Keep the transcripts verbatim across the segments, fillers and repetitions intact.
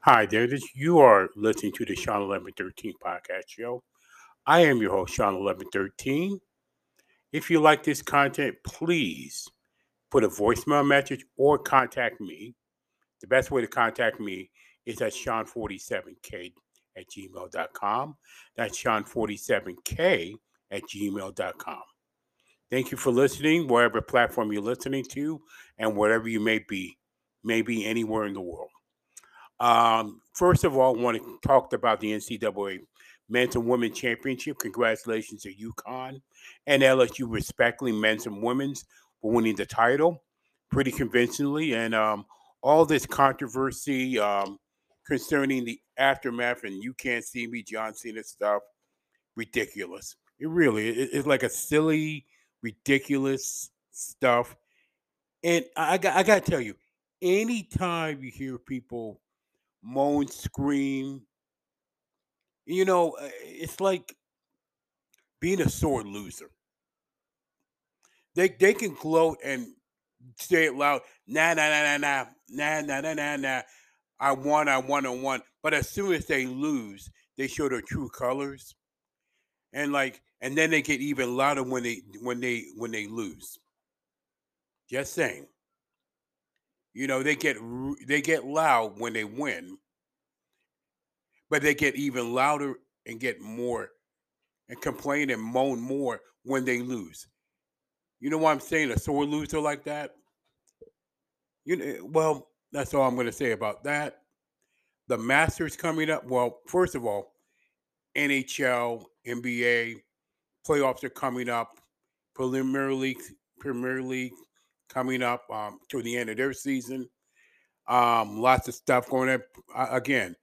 Hi there, this, you are listening to the Shawn eleven thirteen podcast show. I am your host, Shawn eleven thirteen. If you like this content, please put a voicemail message or contact me. The best way to contact me is at Shawn forty-seven k. at gmail dot com. That's Shawn forty-seven k at gmail dot com. Thank you for listening, wherever platform you're listening to, and wherever you may be, maybe anywhere in the world. Um, first of all, I want to talk about the N C double A Men's and Women's Championship. Congratulations to UConn and L S U, respectively, men's and women's, for winning the title pretty convincingly. And um, all this controversy um, concerning the aftermath and "you can't see me," John Cena stuff, ridiculous. It really, it, it's like a silly, ridiculous stuff. And I, I, I got to tell you, anytime you hear people moan, scream, you know, it's like being a sore loser. They they can gloat and say it loud, nah, nah, nah, nah, nah, nah, nah, nah, nah, nah. I won, I won, I won. But as soon as they lose, they show their true colors, and like, and then they get even louder when they when they when they lose. Just saying. You know, they get they get loud when they win, but they get even louder and get more, and complain and moan more when they lose. You know what I'm saying? A sore loser like that. You know, well. That's all I'm going to say about that. The Masters coming up. Well, first of all, N H L, N B A, playoffs are coming up. Premier League, Premier League coming up um, to the end of their season. Um, lots of stuff going on. Uh, again,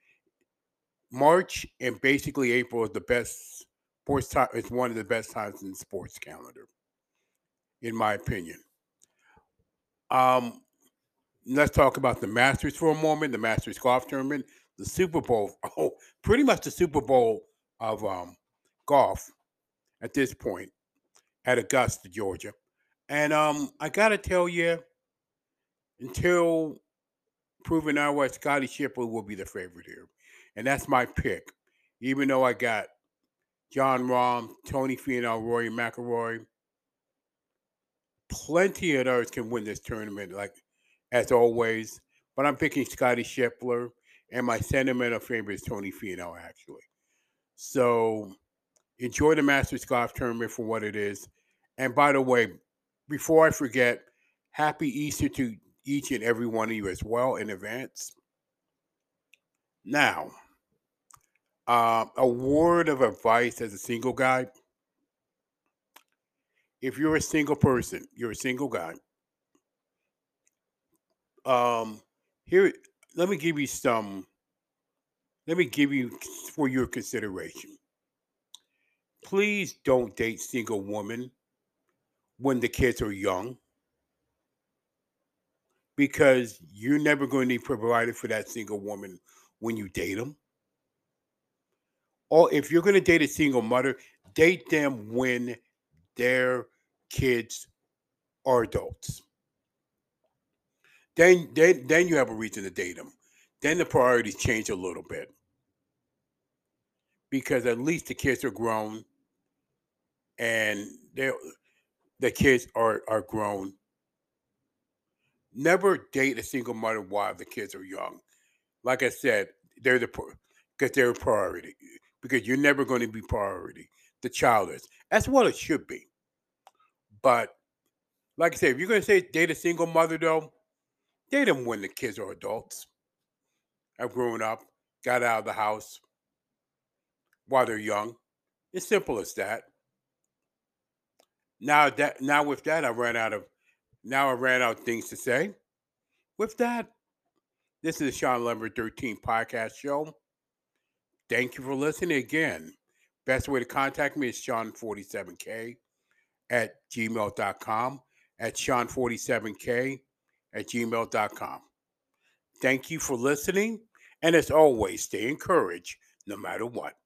March and basically April is the best sports time. It's one of the best times in the sports calendar, in my opinion. Um. Let's talk about the Masters for a moment, the Masters golf tournament, the Super Bowl, oh, pretty much the Super Bowl of um, golf at this point at Augusta, Georgia. And um, I got to tell you, until proven otherwise, Scottie Scheffler will be the favorite here. And that's my pick, even though I got John Rahm, Tony Finau, Rory McIlroy. Plenty of others can win this tournament, like as always, but I'm picking Scottie Scheffler, and my sentimental favorite is Tony Finau, actually. So enjoy the Masters Golf Tournament for what it is. And by the way, before I forget, happy Easter to each and every one of you as well in advance. Now, uh, a word of advice as a single guy. If you're a single person, you're a single guy, Um, here, let me give you some, let me give you for your consideration. Please don't date single women when the kids are young, because you're never going to be provided for that single woman when you date them. Or if you're going to date a single mother, date them when their kids are adults. Then, then, then you have a reason to date them. Then the priorities change a little bit, because at least the kids are grown, and they, the kids are are grown. Never date a single mother while the kids are young. Like I said, they're the because they're a priority. Because you're never going to be priority. The child is. That's what it should be. But like I said, if you're going to say date a single mother though, date them when the kids are adults, have grown up, got out of the house while they're young. It's simple as that. Now that now with that, I ran out of now I ran out of things to say. With that, this is the Shawn eleven thirteen podcast show. Thank you for listening again. Best way to contact me is Shawn forty-seven k at gmail dot com, at Shawn forty-seven k. at gmail dot com. Thank you for listening, and as always, stay encouraged no matter what.